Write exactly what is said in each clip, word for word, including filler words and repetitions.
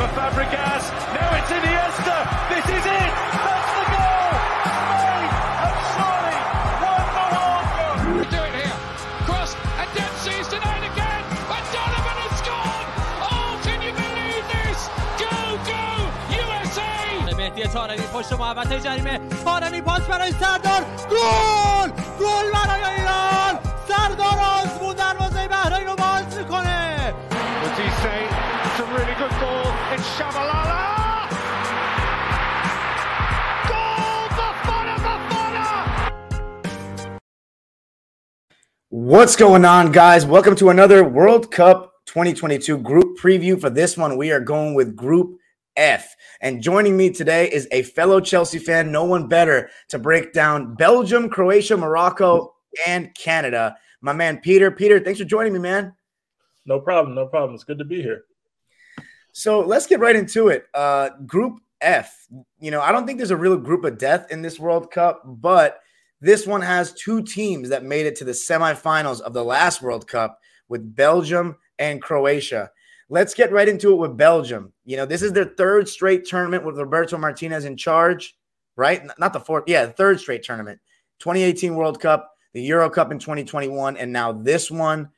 For Fabregas, now it's Iniesta, this is it, that's the goal! Spain have surely won the World Cup! Do it here, cross, and Dempsey's denied again, and Donovan has scored! Oh, can you believe this? Go, go, U S A! Mehdi Taremi پشت محوطه جریمه، تارمی پاس برای سردار، گل! گل برای ایران! سردار آزمون دروازه بحرین رو باز میکنه! It's a really good goal, it's Shabalala! Goal, Bafana, Bafana! What's going on, guys? Welcome to another World Cup twenty twenty-two group preview. For this one, we are going with Group F. And joining me today is a fellow Chelsea fan, no one better, to break down Belgium, Croatia, Morocco, and Canada. My man, Peter. Peter, thanks for joining me, man. No problem, no problem. It's good to be here. So let's get right into it. Uh, group F, you know, I don't think there's a real group of death in this World Cup, but this one has two teams that made it to the semifinals of the last World Cup with Belgium and Croatia. Let's get right into it with Belgium. You know, this is their third straight tournament with Roberto Martinez in charge, right? Not the fourth. Yeah, third straight tournament, twenty eighteen World Cup, the Euro Cup in twenty twenty-one, and now this one.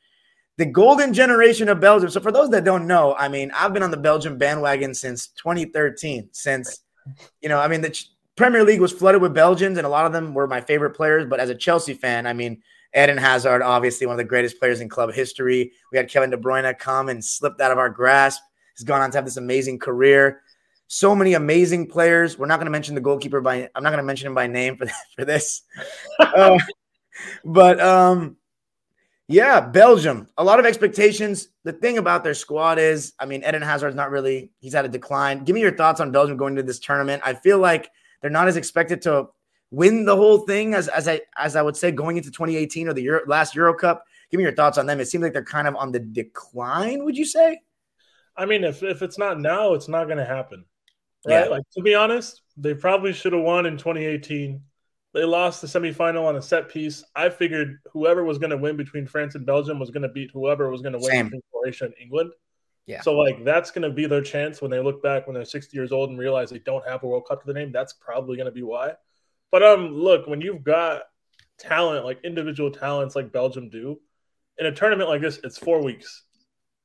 The golden generation of Belgium. So for those that don't know, I mean, I've been on the Belgium bandwagon since twenty thirteen, since, you know, I mean, the Ch- Premier League was flooded with Belgians, and a lot of them were my favorite players. But as a Chelsea fan, I mean, Eden Hazard, obviously one of the greatest players in club history. We had Kevin De Bruyne come and slipped out of our grasp. He's gone on to have this amazing career. So many amazing players. We're not going to mention the goalkeeper by – I'm not going to mention him by name for, for this. uh, but – um Yeah, Belgium. A lot of expectations. The thing about their squad is, I mean, Eden Hazard's not really – he's had a decline. Give me your thoughts on Belgium going into this tournament. I feel like they're not as expected to win the whole thing as as I as I would say going into twenty eighteen or the Euro, last Euro Cup. Give me your thoughts on them. It seems like they're kind of on the decline, would you say? I mean, if, if it's not now, it's not going to happen. Right? Yeah. Like, to be honest, they probably should have won in twenty eighteen. They lost the semifinal on a set piece. I figured whoever was going to win between France and Belgium was going to beat whoever was going to win Same. between Croatia and England. Yeah. So, like, that's going to be their chance when they look back when they're sixty years old and realize they don't have a World Cup to their name. That's probably going to be why. But, um, look, when you've got talent, like individual talents like Belgium do, in a tournament like this, it's four weeks.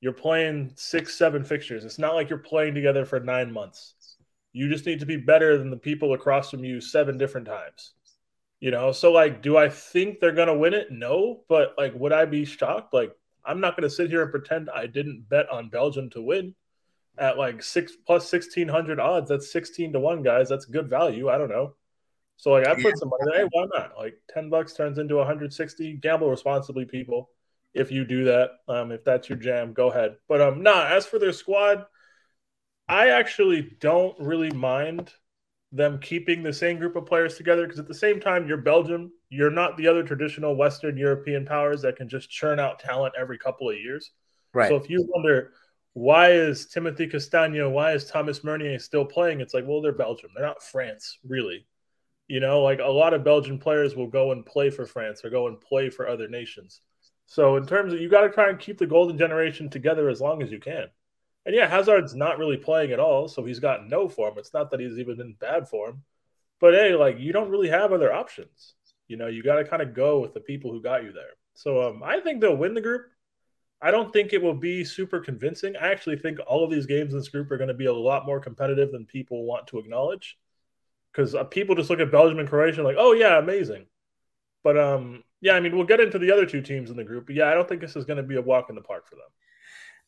You're playing six, seven fixtures. It's not like you're playing together for nine months. You just need to be better than the people across from you seven different times. You know, so, like, do I think they're going to win it? No. But, like, would I be shocked? Like, I'm not going to sit here and pretend I didn't bet on Belgium to win at, like, six plus sixteen hundred odds. That's sixteen to one, guys. That's good value. I don't know. So, like, I put yeah. some money there. Hey, why not? Like, ten bucks turns into one hundred sixty. Gamble responsibly, people, if you do that. Um, if that's your jam, go ahead. But, um, nah, as for their squad, I actually don't really mind them keeping the same group of players together, because at the same time, you're Belgium. You're not the other traditional Western European powers that can just churn out talent every couple of years. Right. So if you wonder, why is Timothy Castagne, why is Thomas Mernier still playing? It's like, well, they're Belgium. They're not France, really. You know, like, a lot of Belgian players will go and play for France or go and play for other nations. So in terms of, you got to try and keep the golden generation together as long as you can. And, yeah, Hazard's not really playing at all, so he's got no form. It's not that he's even in bad form. But, hey, like, you don't really have other options. You know, you got to kind of go with the people who got you there. So um, I think they'll win the group. I don't think it will be super convincing. I actually think all of these games in this group are going to be a lot more competitive than people want to acknowledge, because uh, people just look at Belgium and Croatia like, oh, yeah, amazing. But, um, yeah, I mean, we'll get into the other two teams in the group. But, yeah, I don't think this is going to be a walk in the park for them.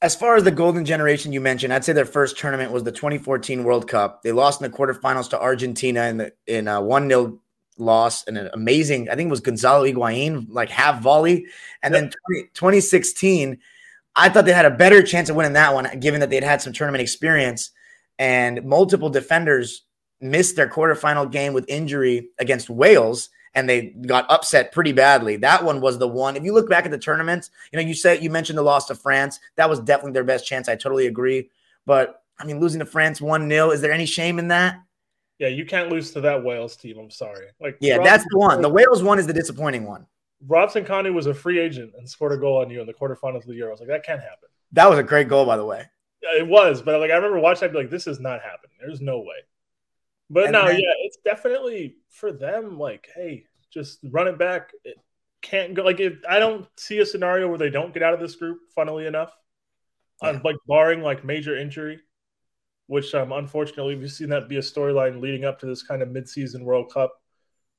As far as the golden generation you mentioned, I'd say their first tournament was the twenty fourteen World Cup. They lost in the quarterfinals to Argentina in the in a one nil loss, and an amazing, I think it was Gonzalo Higuain, like half volley. And yep. then twenty, twenty sixteen, I thought they had a better chance of winning that one, given that they'd had some tournament experience, and multiple defenders missed their quarterfinal game with injury against Wales, and they got upset pretty badly. That one was the one. If you look back at the tournaments, you know, you said you mentioned the loss to France. That was definitely their best chance. I totally agree. But, I mean, losing to France one nil, is there any shame in that? Yeah, you can't lose to that Wales team. I'm sorry. Like, yeah, Robson, that's the one. The Wales one is the disappointing one. Robson Kanu was a free agent and scored a goal on you in the quarterfinals of the Euros. Like, that can't happen. That was a great goal, by the way. It was, but like I remember watching, I'd be like, this is not happening. There's no way. But and no, then, yeah, it's definitely for them, like, hey, just run it back. It can't go. Like, if I don't see a scenario where they don't get out of this group, funnily enough, yeah. um, like barring like major injury, which um, unfortunately we've seen that be a storyline leading up to this kind of midseason World Cup.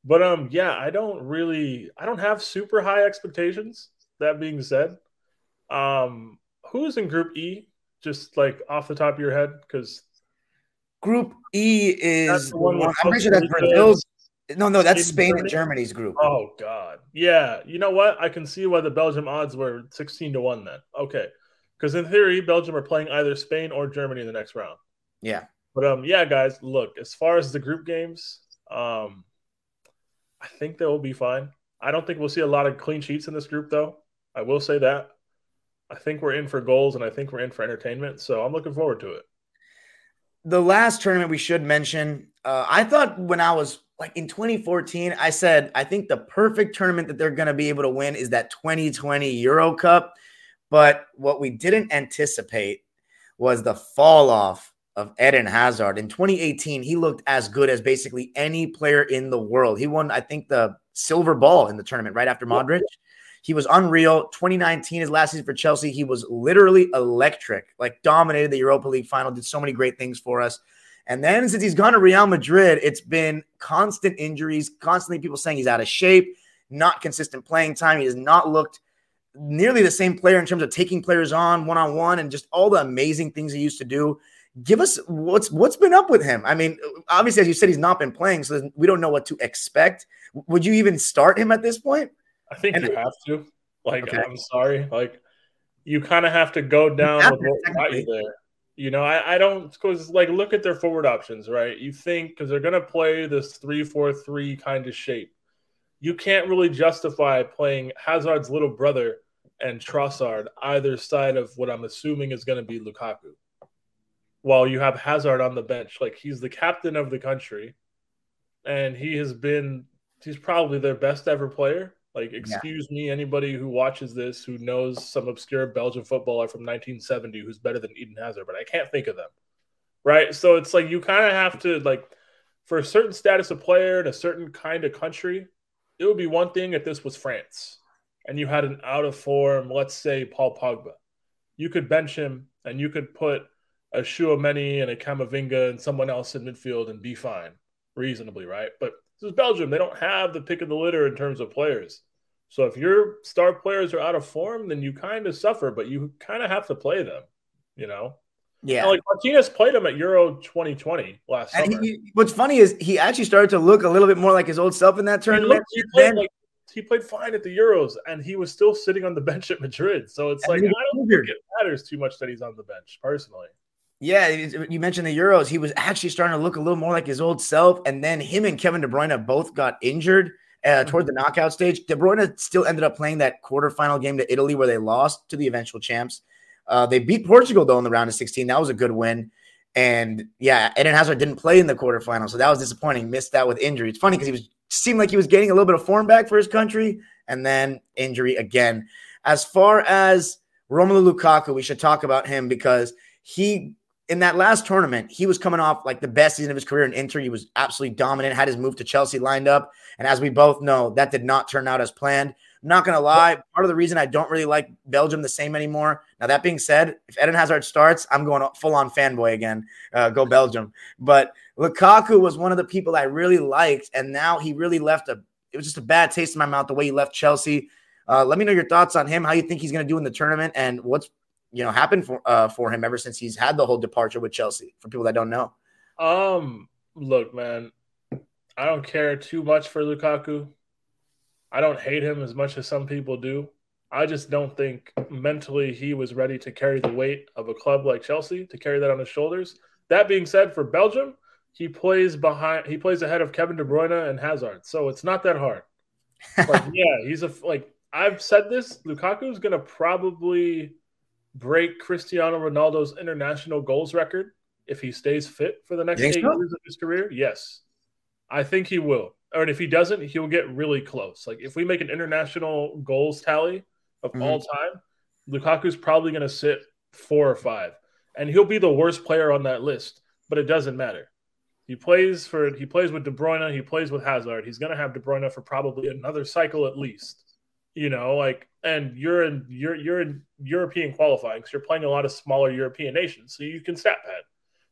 But um, yeah, I don't really, I don't have super high expectations. That being said, um, who's in Group E? Just like off the top of your head, because Group E is well, I'm pretty sure that's Brazil's. No, no, that's Spain and Germany's group. Oh God, yeah. You know what? I can see why the Belgium odds were sixteen to one. Then okay, because in theory, Belgium are playing either Spain or Germany in the next round. Yeah, but um, yeah, guys, look. As far as the group games, um, I think they will be fine. I don't think we'll see a lot of clean sheets in this group, though. I will say that. I think we're in for goals, and I think we're in for entertainment. So I'm looking forward to it. The last tournament we should mention, uh, I thought when I was like in twenty fourteen, I said, I think the perfect tournament that they're going to be able to win is that twenty twenty Euro Cup. But what we didn't anticipate was the fall off of Eden Hazard. In twenty eighteen, he looked as good as basically any player in the world. He won, I think, the silver ball in the tournament right after Modric. Yeah. He was unreal. twenty nineteen, his last season for Chelsea, he was literally electric, like dominated the Europa League final, did so many great things for us. And then since he's gone to Real Madrid, it's been constant injuries, constantly people saying he's out of shape, not consistent playing time. He has not looked nearly the same player in terms of taking players on one-on-one and just all the amazing things he used to do. Give us what's what's been up with him. I mean, obviously, as you said, he's not been playing, so we don't know what to expect. Would you even start him at this point? I think and you have to. Like, okay. I'm sorry. Like, you kind of have to go down with what got you there. You know, I, I don't – because, like, look at their forward options, right? You think – because they're going to play this three four three kind of shape. You can't really justify playing Hazard's little brother and Trossard either side of what I'm assuming is going to be Lukaku. While you have Hazard on the bench. Like, he's the captain of the country, and he has been – he's probably their best ever player. Like, excuse yeah. me, anybody who watches this who knows some obscure Belgian footballer from nineteen seventy who's better than Eden Hazard, but I can't think of them, right? So it's like you kind of have to, like, for a certain status of player in a certain kind of country, it would be one thing if this was France and you had an out-of-form, let's say, Paul Pogba. You could bench him and you could put a Chouameni and a Camavinga and someone else in midfield and be fine, reasonably, right? But this is Belgium. They don't have the pick of the litter in terms of players. So if your star players are out of form, then you kind of suffer, but you kind of have to play them, you know? Yeah. And like Martinez played him at Euro twenty twenty last and summer. He, what's funny is he actually started to look a little bit more like his old self in that tournament. He, looked, he, played, like, he played fine at the Euros, and he was still sitting on the bench at Madrid. So it's like I don't think it matters too much that he's on the bench, personally. Yeah, you mentioned the Euros. He was actually starting to look a little more like his old self, and then him and Kevin De Bruyne both got injured uh, toward the knockout stage. De Bruyne still ended up playing that quarterfinal game to Italy where they lost to the eventual champs. Uh, they beat Portugal, though, in the round of sixteen. That was a good win. And, yeah, Eden Hazard didn't play in the quarterfinal, so that was disappointing. Missed that with injury. It's funny because he was seemed like he was getting a little bit of form back for his country, and then injury again. As far as Romelu Lukaku, we should talk about him because he – in that last tournament, he was coming off like the best season of his career in Inter. He was absolutely dominant, had his move to Chelsea lined up. And as we both know, that did not turn out as planned. I'm not going to lie. Part of the reason I don't really like Belgium the same anymore. Now, that being said, if Eden Hazard starts, I'm going full-on fanboy again. Uh, go Belgium. But Lukaku was one of the people I really liked, and now he really left a – it was just a bad taste in my mouth the way he left Chelsea. Uh, let me know your thoughts on him, how you think he's going to do in the tournament, and what's – you know, happened for uh, for him ever since he's had the whole departure with Chelsea, for people that don't know. Um, look, man, I don't care too much for Lukaku. I don't hate him as much as some people do. I just don't think mentally he was ready to carry the weight of a club like Chelsea, to carry that on his shoulders. That being said, for Belgium, he plays behind, he plays ahead of Kevin De Bruyne and Hazard, so it's not that hard. Like, yeah, he's a like I've said this. Lukaku's gonna probably break Cristiano Ronaldo's international goals record if he stays fit for the next eight so? years of his career? Yes. I think he will. Or if he doesn't, he'll get really close. Like, if we make an international goals tally of mm-hmm. all time, Lukaku's probably going to sit four or five. and he'll be the worst player on that list, but it doesn't matter. He plays for he plays with De Bruyne, he plays with Hazard. He's going to have De Bruyne for probably another cycle at least. You know, like, and you're in you're you're in European qualifying, so you're playing a lot of smaller European nations, so you can stat pad.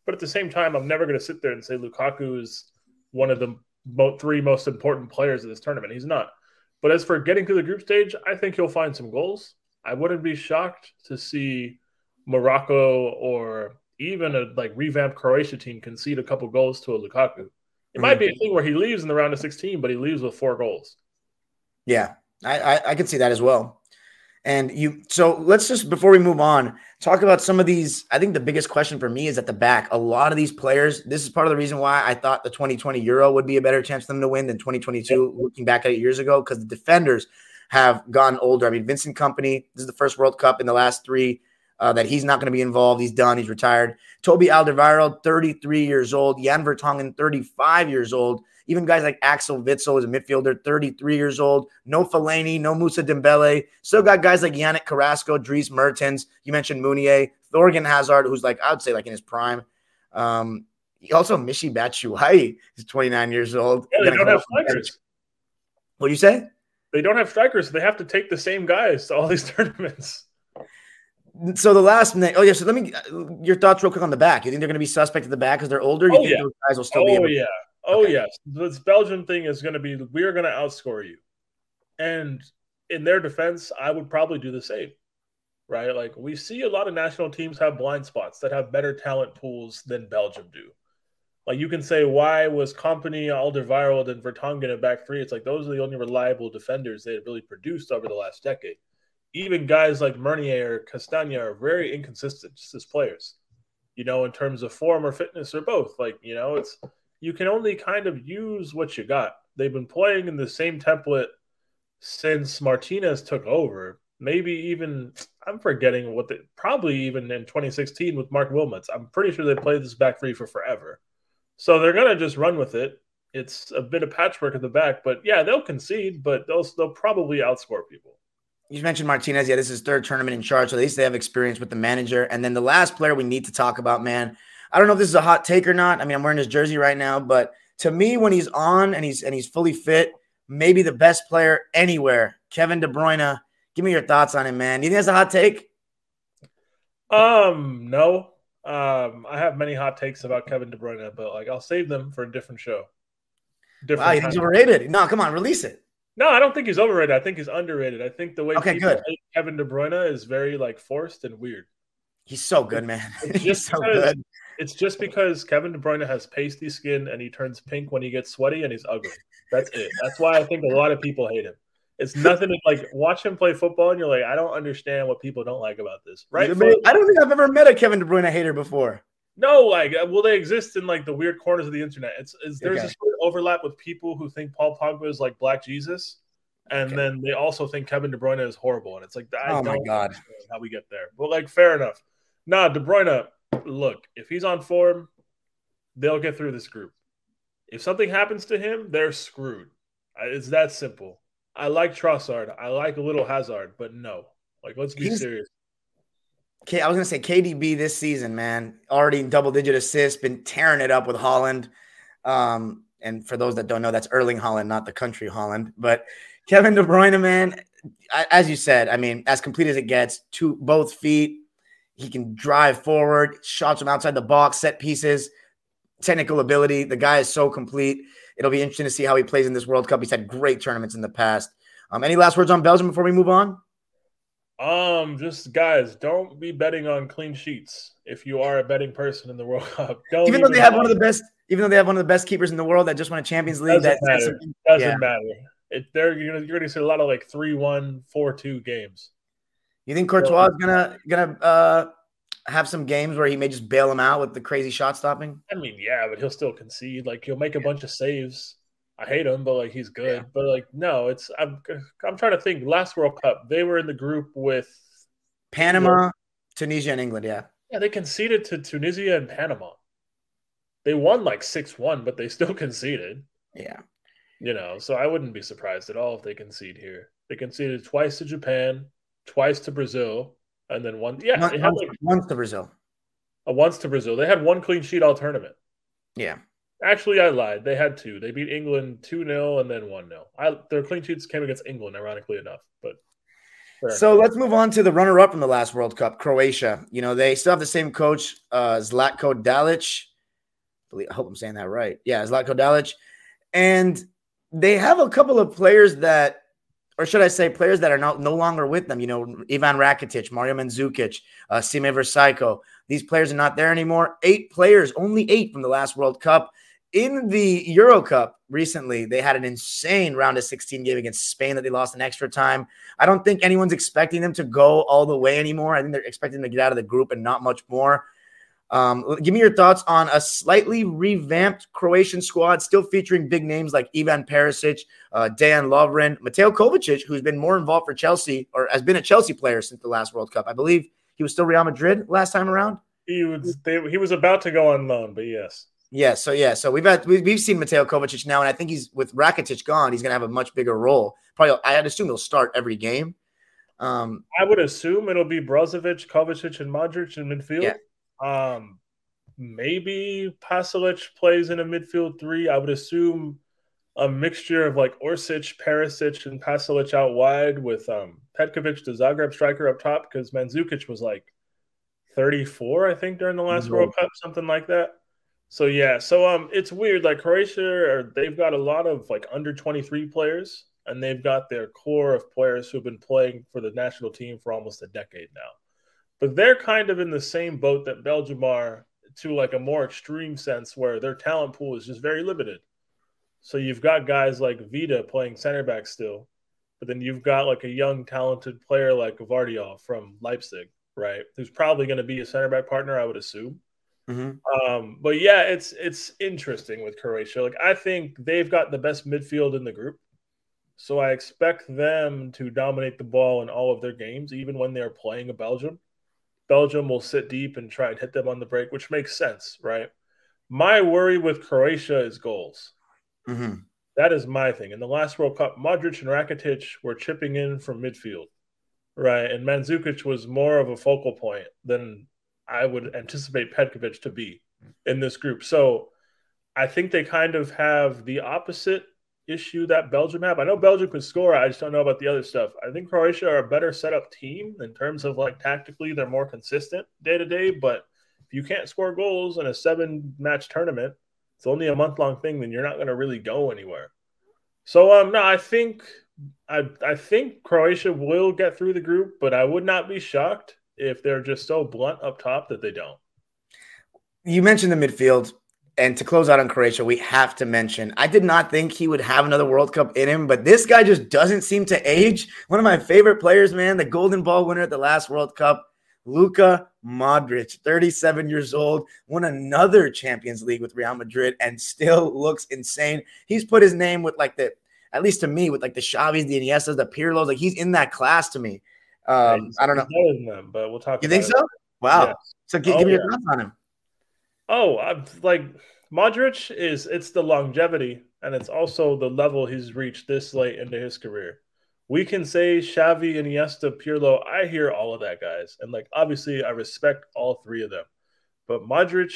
But at the same time, I'm never going to sit there and say Lukaku is one of the three most important players of this tournament. He's not. But as for getting to the group stage, I think he'll find some goals. I wouldn't be shocked to see Morocco or even a like revamped Croatia team concede a couple goals to a Lukaku. It mm-hmm. might be a thing where he leaves in the round of sixteen, but he leaves with four goals. Yeah, I, I, I can see that as well. And you, so let's just, before we move on, talk about some of these. I think the biggest question for me is at the back. A lot of these players, this is part of the reason why I thought the twenty twenty Euro would be a better chance for them to win than twenty twenty-two, yeah. looking back at it years ago, because the defenders have gotten older. I mean, Vincent Kompany, this is the first World Cup in the last three uh, that he's not going to be involved. He's done. He's retired. Toby Alderweireld, thirty-three years old. Jan Vertonghen, thirty-five years old. Even guys like Axel Witsel, who's a midfielder, thirty-three years old. No Fellaini, no Moussa Dembele. Still got guys like Yannick Carrasco, Dries Mertens. You mentioned Mounier. Thorgan Hazard, who's like, I would say like in his prime. Um, also, Michy Batshuayi is twenty-nine years old. Yeah, they Yannick don't Carrasco. Have strikers. What do you say? They don't have strikers. So they have to take the same guys to all these tournaments. So the last – oh, yeah, so let me – your thoughts real quick on the back. You think they're going to be suspect at the back because they're older? You oh, think yeah. those guys will still oh, be able to yeah. – Oh, okay. Yes. This Belgian thing is going to be, we're going to outscore you. And in their defense, I would probably do the same, right? Like, we see a lot of national teams have blind spots that have better talent pools than Belgium do. Like, you can say, why was Kompany, Alderweireld, and Vertonghen at back three? It's like, those are the only reliable defenders they have really produced over the last decade. Even guys like Mernier or Castagne are very inconsistent just as players, you know, in terms of form or fitness or both. Like, you know, it's... you can only kind of use what you got. They've been playing in the same template since Martinez took over. Maybe even, I'm forgetting what they, probably even in twenty sixteen with Mark Wilmots. I'm pretty sure they played this back three for forever. So they're going to just run with it. It's a bit of patchwork at the back, but yeah, they'll concede, but they'll, they'll probably outscore people. You mentioned Martinez. Yeah, this is his third tournament in charge, so at least they have experience with the manager. And then the last player we need to talk about, man, I don't know if this is a hot take or not. I mean, I'm wearing his jersey right now, but to me, when he's on and he's and he's fully fit, maybe the best player anywhere, Kevin De Bruyne. Give me your thoughts on him, man. Do you think that's a hot take? Um, no. Um, I have many hot takes about Kevin De Bruyne, but like I'll save them for a different show. Different wow, you think he's overrated? No, come on, release it. No, I don't think he's overrated. I think he's underrated. I think the way okay, people good. Hate Kevin De Bruyne is very like forced and weird. He's so good, man. He's so good. It's just because Kevin De Bruyne has pasty skin and he turns pink when he gets sweaty and he's ugly. That's it. That's why I think a lot of people hate him. It's nothing to, like, watch him play football and you're like, I don't understand what people don't like about this. Right? Foot- I don't think I've ever met a Kevin De Bruyne hater before. No, like, well, they exist in, like, the weird corners of the internet. It's, it's There's okay. this sort of overlap with people who think Paul Pogba is, like, Black Jesus, and okay. then they also think Kevin De Bruyne is horrible. And it's like, I oh don't my God. Understand how we get there. But, like, fair enough. Nah, De Bruyne... Look, if he's on form, they'll get through this group. If something happens to him, they're screwed. It's that simple. I like Trossard. I like a little Hazard, but no. Like, let's be he's, serious. Okay, I was going to say K D B this season, man. Already double-digit assists, been tearing it up with Holland. Um, and for those that don't know, that's Erling Haaland, not the country Holland. But Kevin De Bruyne, man, as you said, I mean, as complete as it gets, two both feet. He can drive forward, shots from outside the box, set pieces, technical ability. The guy is so complete. It'll be interesting to see how he plays in this World Cup. He's had great tournaments in the past. Um, any last words on Belgium before we move on? Um, just, guys, don't be betting on clean sheets if you are a betting person in the World Cup. Don't even though even they have one of the best, even though they have one of the best keepers in the world that just won a Champions League. Doesn't that matter. Doesn't yeah. matter. It, they're, you're going to see a lot of like three one, four two games. You think Courtois is gonna gonna uh, have some games where he may just bail him out with the crazy shot stopping? I mean, yeah, but he'll still concede. Like, he'll make a yeah. bunch of saves. I hate him, but like he's good. Yeah. But like, no, it's I'm I'm trying to think. Last World Cup, they were in the group with Panama, you know, Tunisia, and England. Yeah, yeah, they conceded to Tunisia and Panama. They won like six one, but they still conceded. Yeah, you know, so I wouldn't be surprised at all if they concede here. They conceded twice to Japan. Twice to Brazil, and then one. Yeah, once, had like, once to Brazil. once to Brazil. They had one clean sheet all tournament. Yeah. Actually, I lied. They had two. They beat England two nil and then one nil. I, their clean sheets came against England, ironically enough. But so enough. Let's move on to the runner-up in the last World Cup, Croatia. You know, they still have the same coach, uh, Zlatko Dalic. I hope I'm saying that right. Yeah, Zlatko Dalic. And they have a couple of players that, or should I say players that are not, no longer with them. You know, Ivan Rakitic, Mario Mandzukic, uh, Sime Versajko. These players are not there anymore. Eight players, only eight from the last World Cup. In the Euro Cup recently, they had an insane round of sixteen game against Spain that they lost in extra time. I don't think anyone's expecting them to go all the way anymore. I think they're expecting them to get out of the group and not much more. Um, give me your thoughts on a slightly revamped Croatian squad, still featuring big names like Ivan Perisic, uh, Dejan Lovren, Mateo Kovacic, who's been more involved for Chelsea or has been a Chelsea player since the last World Cup. I believe he was still Real Madrid last time around. He was, they, he was about to go on loan, but yes. Yeah, so yeah, so we've had we've, we've seen Mateo Kovacic now, and I think he's with Rakitic gone, he's going to have a much bigger role. Probably, I'd assume he'll start every game. Um, I would assume it'll be Brozovic, Kovacic, and Modric in midfield. Yeah. Um, maybe Pasalic plays in a midfield three. I would assume a mixture of like Orsic, Perisic, and Pasalic out wide with um, Petkovic, the Zagreb striker, up top, because Mandzukic was like thirty-four, I think, during the last mm-hmm. World Cup, something like that. So, yeah. So, um, it's weird. Like, Croatia, or they've got a lot of like under twenty-three players, and they've got their core of players who've been playing for the national team for almost a decade now. But they're kind of in the same boat that Belgium are, to like a more extreme sense, where their talent pool is just very limited. So you've got guys like Vida playing center back still, but then you've got like a young, talented player like Gvardiol from Leipzig, right? Who's probably going to be a center back partner, I would assume. Mm-hmm. Um, but yeah, it's it's interesting with Croatia. Like, I think they've got the best midfield in the group. So I expect them to dominate the ball in all of their games, even when they're playing a Belgium. Belgium will sit deep and try and hit them on the break, which makes sense, right? My worry with Croatia is goals. Mm-hmm. That is my thing. In the last World Cup, Modric and Rakitic were chipping in from midfield, right? And Mandzukic was more of a focal point than I would anticipate Petkovic to be in this group. So I think they kind of have the opposite issue that Belgium have. I know Belgium can score. I just don't know about the other stuff. I think Croatia are a better set up team in terms of like tactically, they're more consistent day to day, but if you can't score goals in a seven match tournament, it's only a month long thing, then you're not going to really go anywhere. So um, no, I think, I, I think Croatia will get through the group, but I would not be shocked if they're just so blunt up top that they don't. You mentioned the midfield. And to close out on Croatia, we have to mention, I did not think he would have another World Cup in him, but this guy just doesn't seem to age. One of my favorite players, man, the Golden Ball winner at the last World Cup, Luka Modric, thirty-seven years old, won another Champions League with Real Madrid and still looks insane. He's put his name with like the, at least to me, with like the Xavis, the Iniestas, the Pirlos. Like, he's in that class to me. Um, I don't know. Them, but we'll talk. You think it. So? Wow. Yeah. So give, oh, give me yeah. your thoughts on him. Oh, I'm, like Modric is, it's the longevity, and it's also the level he's reached this late into his career. We can say Xavi, Iniesta, Pirlo. I hear all of that, guys. And like, obviously I respect all three of them, but Modric,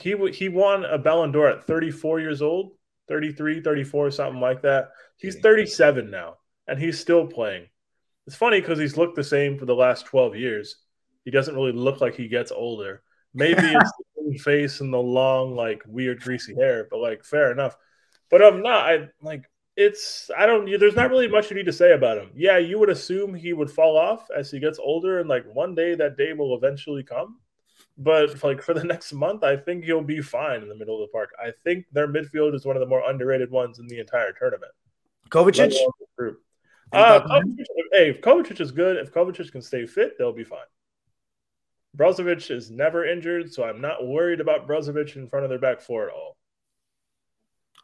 he, he won a Ballon d'Or at thirty-four years old, thirty-three, thirty-four, something like that. He's thirty-seven now, and he's still playing. It's funny because he's looked the same for the last twelve years. He doesn't really look like he gets older. Maybe it's the face and the long, like, weird greasy hair, but like, fair enough. But I'm not. I like it's. I don't. There's not really much you need to say about him. Yeah, you would assume he would fall off as he gets older, and like one day that day will eventually come. But like for the next month, I think he'll be fine in the middle of the park. I think their midfield is one of the more underrated ones in the entire tournament. Kovacic. Uh, Kovacic hey, if Kovacic is good, if Kovacic can stay fit, they'll be fine. Brozovic is never injured, so I'm not worried about Brozovic in front of their back four at all.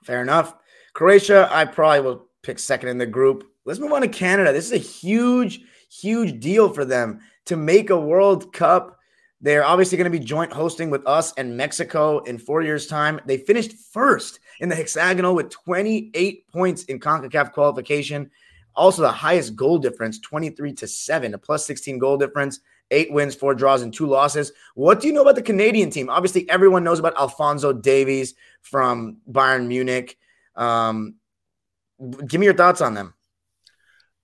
Fair enough. Croatia, I probably will pick second in the group. Let's move on to Canada. This is a huge, huge deal for them to make a World Cup. They're obviously going to be joint hosting with us and Mexico in four years' time. They finished first in the hexagonal with twenty-eight points in CONCACAF qualification. Also the highest goal difference, twenty-three to seven, a plus sixteen goal difference. eight wins, four draws, and two losses. What do you know about the Canadian team? Obviously, everyone knows about Alphonso Davies from Bayern Munich. Um, give me your thoughts on them.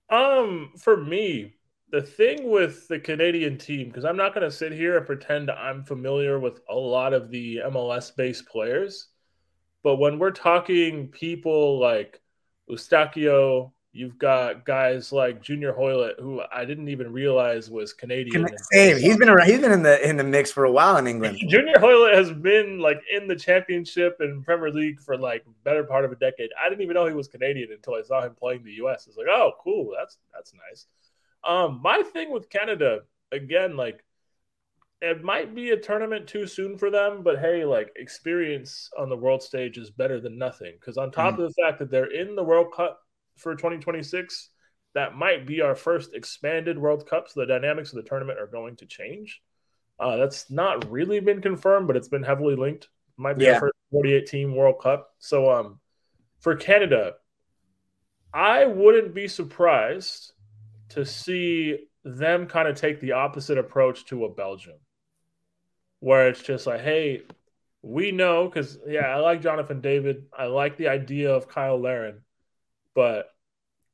Um, for me, the thing with the Canadian team, because I'm not going to sit here and pretend I'm familiar with a lot of the M L S-based players, but when we're talking people like Eustachio, you've got guys like Junior Hoylett, who I didn't even realize was Canadian. Same. He's been around, he's been in the in the mix for a while in England. Junior Hoylett has been like in the championship and Premier League for like better part of a decade. I didn't even know he was Canadian until I saw him playing the U S. It's like, oh, cool, that's that's nice. Um, my thing with Canada, again, like it might be a tournament too soon for them, but hey, like experience on the world stage is better than nothing. Because on top mm-hmm. of the fact that they're in the World Cup for twenty twenty-six, that might be our first expanded World Cup, so the dynamics of the tournament are going to change. Uh, that's not really been confirmed, but it's been heavily linked. Might be yeah. our first forty-eight team World Cup. So um, for Canada, I wouldn't be surprised to see them kind of take the opposite approach to a Belgium, where it's just like, hey, we know, because, yeah, I like Jonathan David. I like the idea of Kyle Laren. But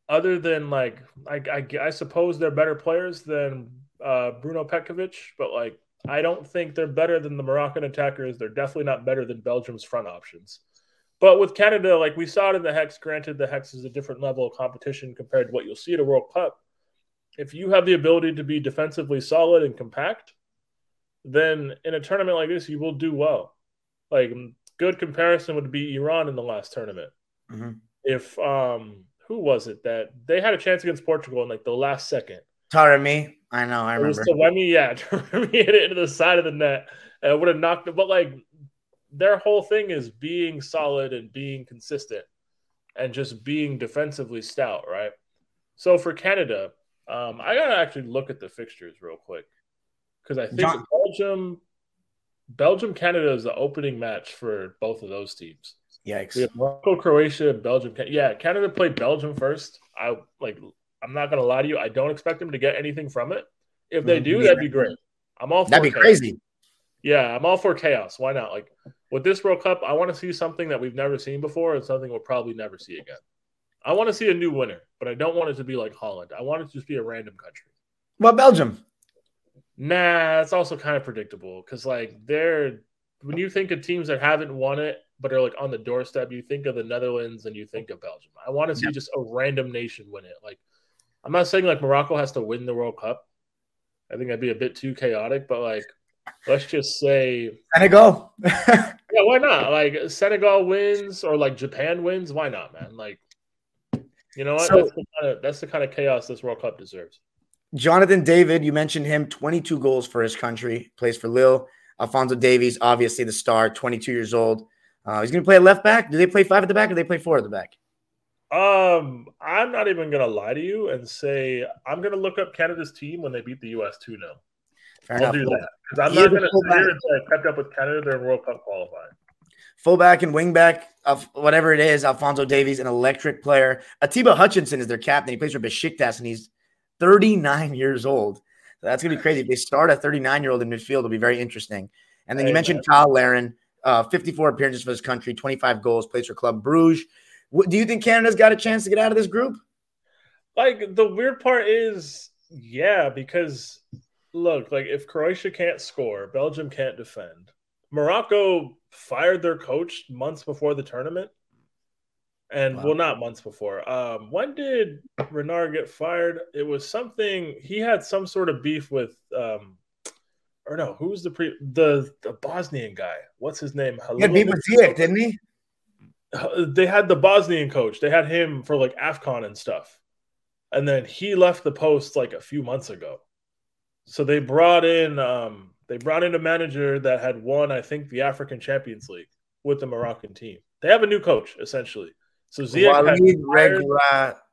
other than, like, I, I, I suppose they're better players than uh, Bruno Petkovic, but, like, I don't think they're better than the Moroccan attackers. They're definitely not better than Belgium's front options. But with Canada, like, we saw it in the Hex. Granted, the Hex is a different level of competition compared to what you'll see at a World Cup. If you have the ability to be defensively solid and compact, then in a tournament like this, you will do well. Like, good comparison would be Iran in the last tournament. Mm-hmm. If um, who was it that they had a chance against Portugal in like the last second? Taremi, I know, I remember. So I mean, yeah, Taremi hit it into the side of the net and would have knocked it. But like, their whole thing is being solid and being consistent and just being defensively stout, right? So for Canada, um, I gotta actually look at the fixtures real quick because I think John- Belgium, Belgium, Canada is the opening match for both of those teams. Yikes! We have Morocco, Croatia, Belgium. Yeah, Canada played Belgium first. I like. I'm not gonna lie to you. I don't expect them to get anything from it. If they do, yeah. that'd be great. I'm all for that'd be chaos. Crazy. Yeah, I'm all for chaos. Why not? Like with this World Cup, I want to see something that we've never seen before and something we'll probably never see again. I want to see a new winner, but I don't want it to be like Holland. I want it to just be a random country. Well, Belgium. Nah, it's also kind of predictable because like they're when you think of teams that haven't won it, but are like on the doorstep, you think of the Netherlands and you think of Belgium. I want to see yeah. just a random nation win it. Like, I'm not saying like Morocco has to win the World Cup. I think that'd be a bit too chaotic, but like, let's just say Senegal. yeah, why not? Like Senegal wins or like Japan wins. Why not, man? Like, you know what? So, that's, the kind of, that's the kind of chaos this World Cup deserves. Jonathan David, you mentioned him, twenty-two goals for his country, plays for Lille. Alphonso Davies, obviously the star, twenty-two years old. Uh, he's going to play a left back. Do they play five at the back or do they play four at the back? Um, I'm not even going to lie to you and say I'm going to look up Canada's team when they beat the U S two oh. Fair I'll enough. do that. Because I'm he not going to say I kept up with Canada during World Cup qualifying. Fullback and wingback, of whatever it is, Alphonso Davies, an electric player. Atiba Hutchinson is their captain. He plays for Besiktas, and he's thirty-nine years old. So that's going to be crazy. If they start a thirty-nine-year-old in midfield, it'll be very interesting. And then hey, you mentioned man. Kyle Laren. Uh, fifty-four appearances for his country, twenty-five goals, plays for Club Brugge. What, do you think Canada's got a chance to get out of this group? Like, the weird part is, yeah, because, look, like, if Croatia can't score, Belgium can't defend. Morocco fired their coach months before the tournament. And, wow. well, not months before. Um, when did Renard get fired? It was something – he had some sort of beef with um, – Or no, who's the pre the, the Bosnian guy? What's his name? He had beef with Ziyech, didn't he? They had the Bosnian coach. They had him for like AFCON and stuff. And then he left the post like a few months ago. So they brought in um, they brought in a manager that had won, I think, the African Champions League with the Moroccan team. They have a new coach, essentially. So Ziyech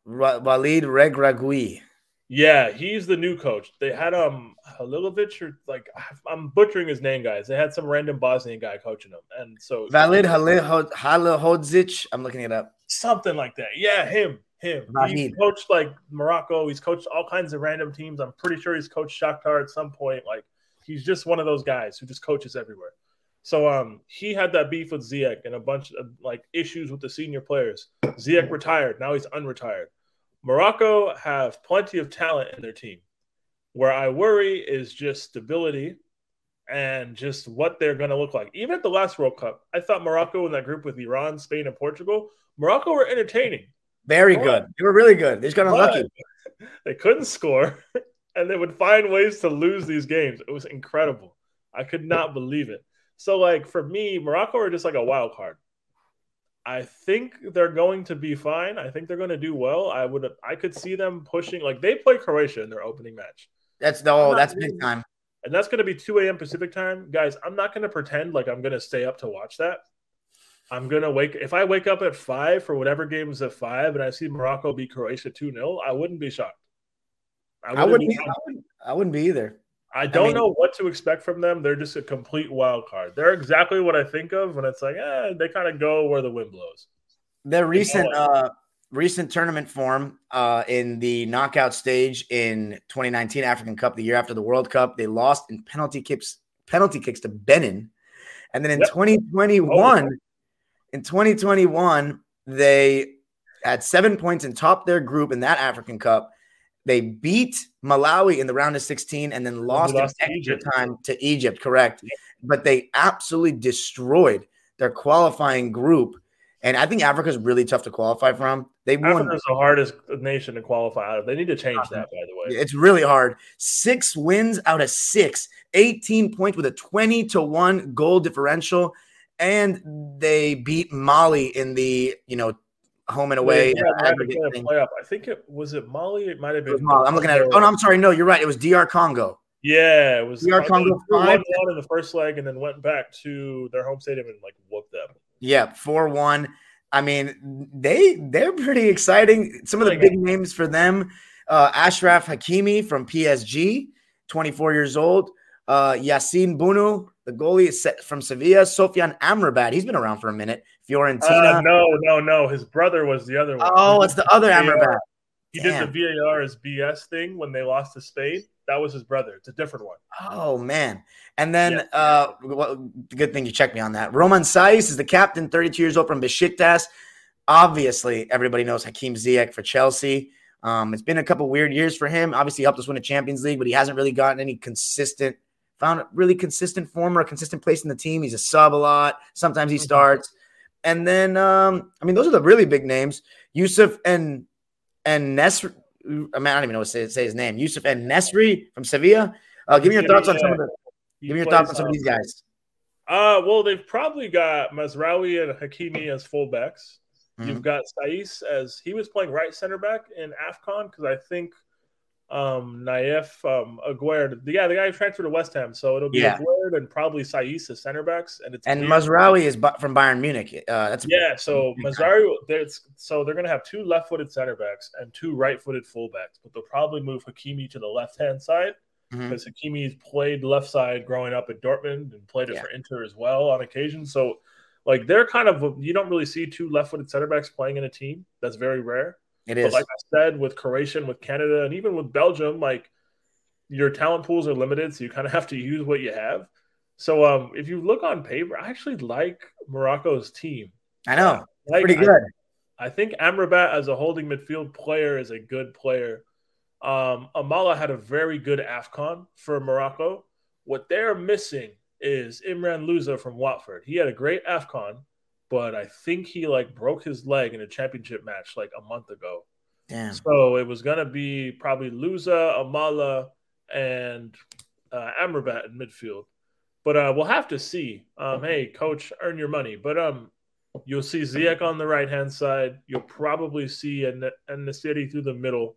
Walid Regragui. Yeah, he's the new coach. They had um Halilhodžić or like I'm butchering his name, guys. They had some random Bosnian guy coaching him, and so Vahid Halilhodžić. I'm looking it up. Something like that. Yeah, him. him. Vahid. He's coached like Morocco. He's coached all kinds of random teams. I'm pretty sure he's coached Shakhtar at some point. Like, he's just one of those guys who just coaches everywhere. So um, he had that beef with Ziyech and a bunch of like issues with the senior players. Ziyech retired. Now he's unretired. Morocco have plenty of talent in their team. Where I worry is just stability and just what they're going to look like. Even at the last World Cup, I thought Morocco in that group with Iran, Spain, and Portugal, Morocco were entertaining. Very good. They were really good. They just got unlucky. They couldn't score, and they would find ways to lose these games. It was incredible. I could not believe it. So, like, for me, Morocco are just like a wild card. I think they're going to be fine. I think they're going to do well. I would, I could see them pushing. Like, they play Croatia in their opening match. That's no, that's big time. And that's going to be two a.m. Pacific time. Guys, I'm not going to pretend like I'm going to stay up to watch that. I'm going to wake – if I wake up at five for whatever game is at five and I see Morocco beat Croatia two nil, I wouldn't be shocked. I wouldn't, I wouldn't, be, I wouldn't, I wouldn't be either. I don't I mean, know what to expect from them. They're just a complete wild card. They're exactly what I think of when it's like, eh, they kind of go where the wind blows. Their recent uh, recent tournament form uh, in the knockout stage in twenty nineteen African Cup, the year after the World Cup, they lost in penalty kicks, penalty kicks to Benin. And then in yep. twenty twenty-one – in twenty twenty-one, they had seven points and topped their group in that African Cup. They beat Malawi in the round of sixteen and then lost, lost in extra Egypt. time to Egypt, correct? Yeah. But they absolutely destroyed their qualifying group. And I think Africa's really tough to qualify from. They won. Africa's the hardest nation to qualify out of. They need to change that, by the way. It's really hard. Six wins out of six, eighteen points with a twenty to one goal differential. And they beat Mali in the, you know, home and away. Yeah, yeah, playoff. I think it was it Mali. It might have been. Mali. I'm looking at it. Oh, no, I'm sorry. No, you're right. It was D R Congo. Yeah, it was D R Congo. Five one in the first leg, and then went back to their home stadium and like whooped them. Yeah, four one. I mean, they they're pretty exciting. Some of the big names for them: uh, Ashraf Hakimi from P S G, twenty-four years old. Uh, Yassine Bounou, the goalie is set from Sevilla. Sofyan Amrabat, he's been around for a minute. Fiorentina. Uh, no, no, no. His brother was the other one. Oh, it's the other Amrabat. He Damn. did the V A R's B S thing when they lost to Spain. That was his brother. It's a different one. Oh, man. And then, yeah. uh, well, good thing you checked me on that. Romain Saiz is the captain, thirty-two years old from Besiktas. Obviously, everybody knows Hakim Ziyech for Chelsea. Um, it's been a couple weird years for him. Obviously, he helped us win a Champions League, but he hasn't really gotten any consistent Found a really consistent form or a consistent place in the team. He's a sub a lot. Sometimes he starts. And then, um, I mean, those are the really big names. Youssef En- En-Nesyri. I mean, I don't even know what to say, say his name. Youssef En-Nesyri from Sevilla. Uh, give me your yeah, thoughts yeah. on some of the. Give me your thoughts on some of these guys. Uh, well, they've probably got Mazraoui and Hakimi as fullbacks. Mm-hmm. You've got Saiz as he was playing right center back in AFCON because I think. Um, Naif, um, Aguirre, the guy, the guy who transferred to West Ham, so it'll be yeah. Aguirre and probably Saiz as center backs, and it's and Mazraoui is bu- from Bayern Munich. Uh, that's yeah. So Mazraoui, so they're gonna have two left-footed center backs and two right-footed fullbacks, but they'll probably move Hakimi to the left-hand side because mm-hmm. Hakimi's played left side growing up at Dortmund and played it yeah. for Inter as well on occasion. So, like, they're kind of you don't really see two left-footed center backs playing in a team. That's very rare. It is. But like I said, with Croatia and with Canada and even with Belgium, like your talent pools are limited, so you kind of have to use what you have. So um, if you look on paper, I actually like Morocco's team. I know. It's like, pretty good. I, I think Amrabat as a holding midfield player is a good player. Um, Amala had a very good AFCON for Morocco. What they're missing is Imran Louza from Watford. He had a great AFCON. But I think he, like, broke his leg in a championship match, like, a month ago. Damn. So it was going to be probably Louza, Amala, and uh, Amrabat in midfield. But uh, we'll have to see. Um, hey, coach, earn your money. But um, you'll see Ziyech on the right-hand side. You'll probably see En- En-Nesyri through the middle.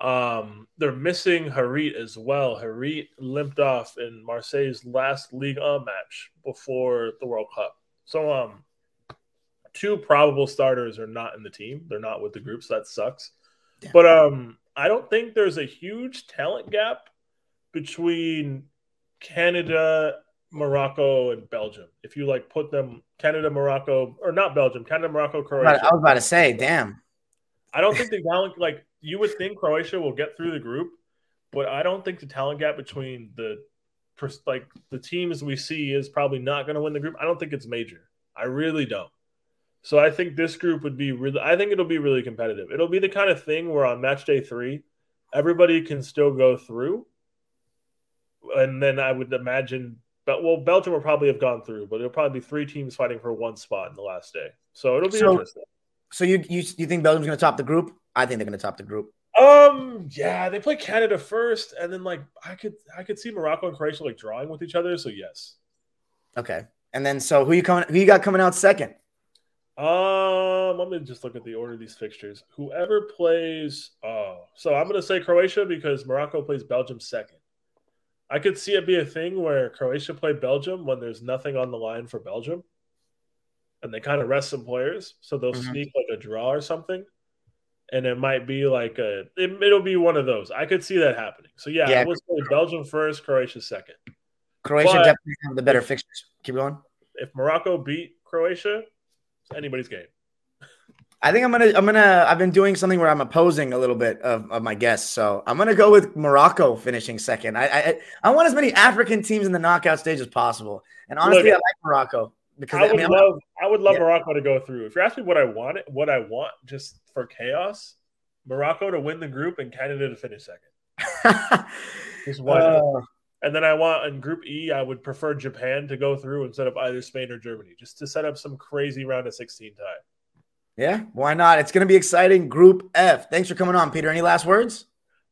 Um, they're missing Harit as well. Harit limped off in Marseille's last Ligue one match before the World Cup. So, um... two probable starters are not in the team. They're not with the group, so that sucks. Yeah. But um, I don't think there's a huge talent gap between Canada, Morocco, and Belgium. If you, like, put them Canada, Morocco – or not Belgium, Canada, Morocco, Croatia. I was about to say, damn. I don't think the talent, like you would think Croatia will get through the group, but I don't think the talent gap between the like the teams we see is probably not going to win the group. I don't think it's major. I really don't. So I think this group would be really, I think it'll be really competitive. It'll be the kind of thing where on match day three, everybody can still go through. And then I would imagine, but well, Belgium will probably have gone through, but it'll probably be three teams fighting for one spot in the last day. So it'll be so, interesting. So you, you you think Belgium's going to top the group? I think they're going to top the group. Um, yeah, they play Canada first, and then like I could I could see Morocco and Croatia like drawing with each other. So yes. Okay, and then so who you coming? Who you got coming out second? Um, I'm gonna just look at the order of these fixtures. Whoever plays, oh, so I'm gonna say Croatia because Morocco plays Belgium second. I could see it be a thing where Croatia play Belgium when there's nothing on the line for Belgium, and they kind of rest some players, so they'll mm-hmm. sneak like a draw or something, and it might be like a it, it'll be one of those. I could see that happening. So yeah, yeah. I would say Belgium first, Croatia second. Croatia but definitely have the better if, fixtures. Keep going. If Morocco beat Croatia, it's anybody's game. I think I'm gonna I'm gonna I've been doing something where I'm opposing a little bit of, of my guests, so I'm gonna go with Morocco finishing second. I I I want as many African teams in the knockout stage as possible, and honestly, Look, I like Morocco because I would I mean, love I would love yeah. Morocco to go through. If you're asking what I want, what I want just for chaos, Morocco to win the group and Canada to finish second. Just one, uh, and then I want in Group E, I would prefer Japan to go through instead of either Spain or Germany, just to set up some crazy round of sixteen tie. Yeah, why not? It's going to be exciting. Group F. Thanks for coming on, Peter. Any last words?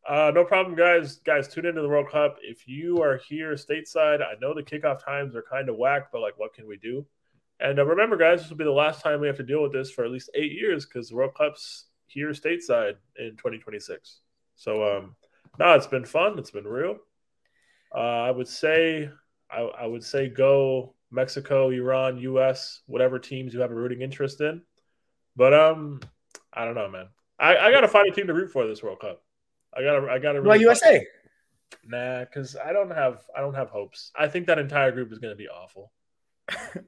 Uh, no problem, guys. Guys, tune into the World Cup. If you are here stateside, I know the kickoff times are kind of whack, but, like, what can we do? And uh, remember, guys, this will be the last time we have to deal with this for at least eight years because the World Cup's here stateside in twenty twenty-six. So, um, no, it's been fun. It's been real. Uh, I would say I, I would say go Mexico, Iran, U S, whatever teams you have a rooting interest in. But um, I don't know, man. I, I gotta find a team to root for this World Cup. I gotta, I gotta. Really well, U S A. It. Nah, because I don't have, I don't have hopes. I think that entire group is gonna be awful.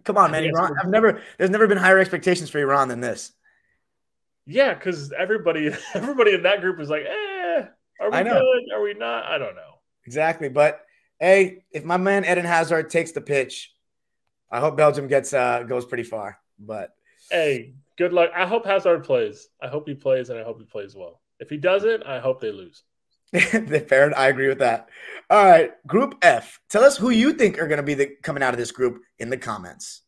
Come on, man, Iran. I've never, there's never been higher expectations for Iran than this. Yeah, because everybody, everybody in that group is like, eh, are we good? Are we not? I don't know exactly, but hey, if my man Eden Hazard takes the pitch, I hope Belgium gets uh, goes pretty far. But hey. Good luck. I hope Hazard plays. I hope he plays, and I hope he plays well. If he doesn't, I hope they lose. Fair, I agree with that. All right, Group F. Tell us who you think are going to be the, coming out of this group in the comments.